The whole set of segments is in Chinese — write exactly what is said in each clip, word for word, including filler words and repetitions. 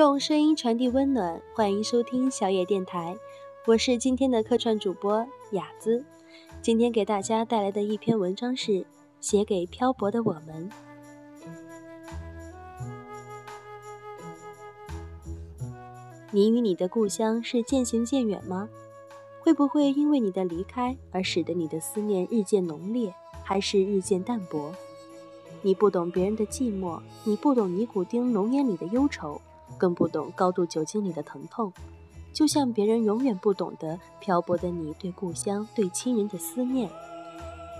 用声音传递温暖，欢迎收听小野电台，我是今天的客串主播雅姿。今天给大家带来的一篇文章是《写给漂泊的我们》。你与你的故乡是渐行渐远吗？会不会因为你的离开而使得你的思念日渐浓烈，还是日渐淡薄？你不懂别人的寂寞，你不懂尼古丁浓烟里的忧愁，更不懂高度酒精里的疼痛。就像别人永远不懂得漂泊的你对故乡、对亲人的思念。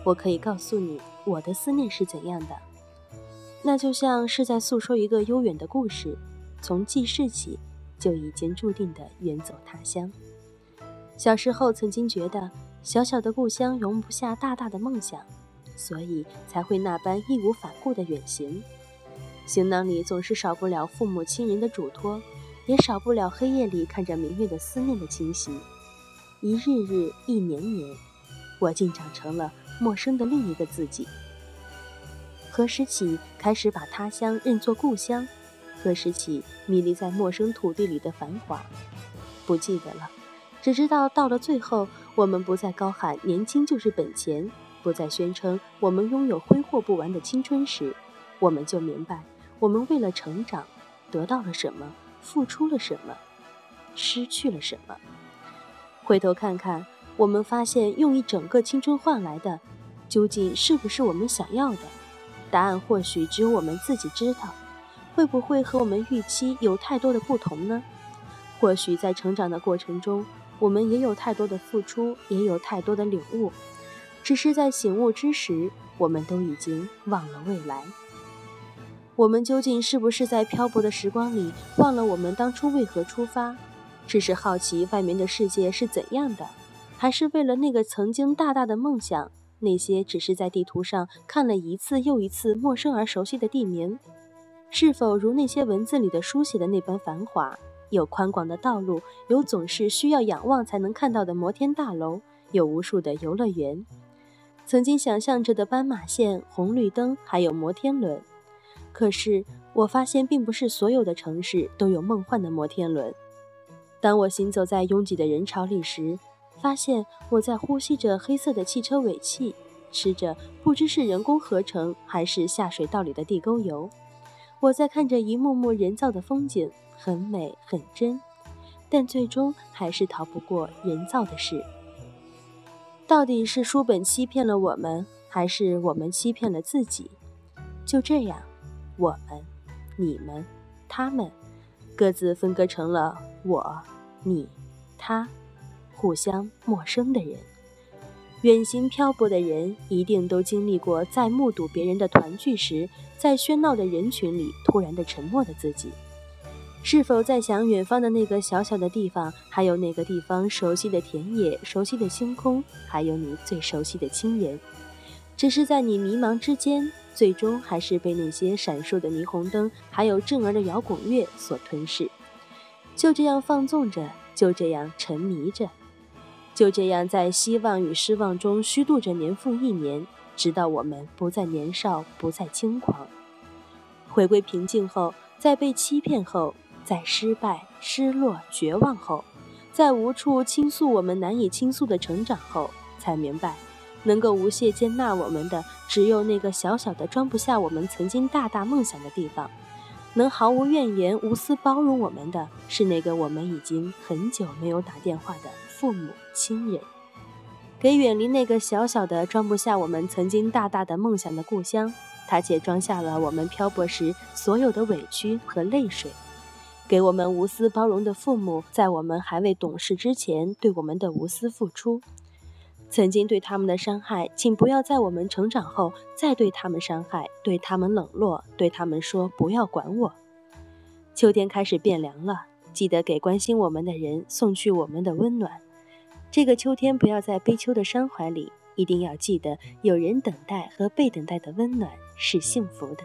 我可以告诉你，我的思念是怎样的。那就像是在诉说一个悠远的故事，从记事起就已经注定的远走他乡。小时候曾经觉得小小的故乡容不下大大的梦想，所以才会那般义无反顾的远行。行囊里总是少不了父母亲人的嘱托，也少不了黑夜里看着明月的思念的侵袭。一日日，一年年，我竟长成了陌生的另一个自己。何时起开始把他乡认作故乡？何时起迷离在陌生土地里的繁华？不记得了，只知道到了最后，我们不再高喊年轻就是本钱，不再宣称我们拥有挥霍不完的青春时，我们就明白，我们为了成长得到了什么，付出了什么，失去了什么。回头看看，我们发现用一整个青春换来的究竟是不是我们想要的？答案或许只有我们自己知道。会不会和我们预期有太多的不同呢？或许在成长的过程中，我们也有太多的付出，也有太多的领悟，只是在醒悟之时，我们都已经忘了未来。我们究竟是不是在漂泊的时光里忘了我们当初为何出发？只是好奇外面的世界是怎样的，还是为了那个曾经大大的梦想，那些只是在地图上看了一次又一次陌生而熟悉的地名？是否如那些文字里的书写的那般繁华，有宽广的道路，有总是需要仰望才能看到的摩天大楼，有无数的游乐园，曾经想象着的斑马线、红绿灯，还有摩天轮。可是我发现，并不是所有的城市都有梦幻的摩天轮。当我行走在拥挤的人潮里时，发现我在呼吸着黑色的汽车尾气，吃着不知是人工合成还是下水道里的地沟油。我在看着一幕幕人造的风景，很美很真，但最终还是逃不过人造的事。到底是书本欺骗了我们，还是我们欺骗了自己？就这样，我们、你们、他们，各自分割成了我、你、他，互相陌生的人。远行漂泊的人一定都经历过，在目睹别人的团聚时，在喧闹的人群里突然的沉默的自己。是否在想远方的那个小小的地方，还有那个地方熟悉的田野，熟悉的星空，还有你最熟悉的亲人？只是在你迷茫之间，最终还是被那些闪烁的霓虹灯，还有震耳的摇滚乐所吞噬。就这样放纵着，就这样沉迷着，就这样在希望与失望中虚度着年复一年，直到我们不再年少，不再轻狂。回归平静后，在被欺骗后，在失败、失落、绝望后，在无处倾诉我们难以倾诉的成长后，才明白，能够无懈接纳我们的，只有那个小小的装不下我们曾经大大梦想的地方；能毫无怨言、无私包容我们的，是那个我们已经很久没有打电话的父母亲人。给远离那个小小的装不下我们曾经大大的梦想的故乡，它且装下了我们漂泊时所有的委屈和泪水。给我们无私包容的父母，在我们还未懂事之前对我们的无私付出。曾经对他们的伤害，请不要在我们成长后再对他们伤害，对他们冷落，对他们说不要管我。秋天开始变凉了，记得给关心我们的人送去我们的温暖。这个秋天不要在悲秋的伤怀里，一定要记得有人等待和被等待的温暖是幸福的。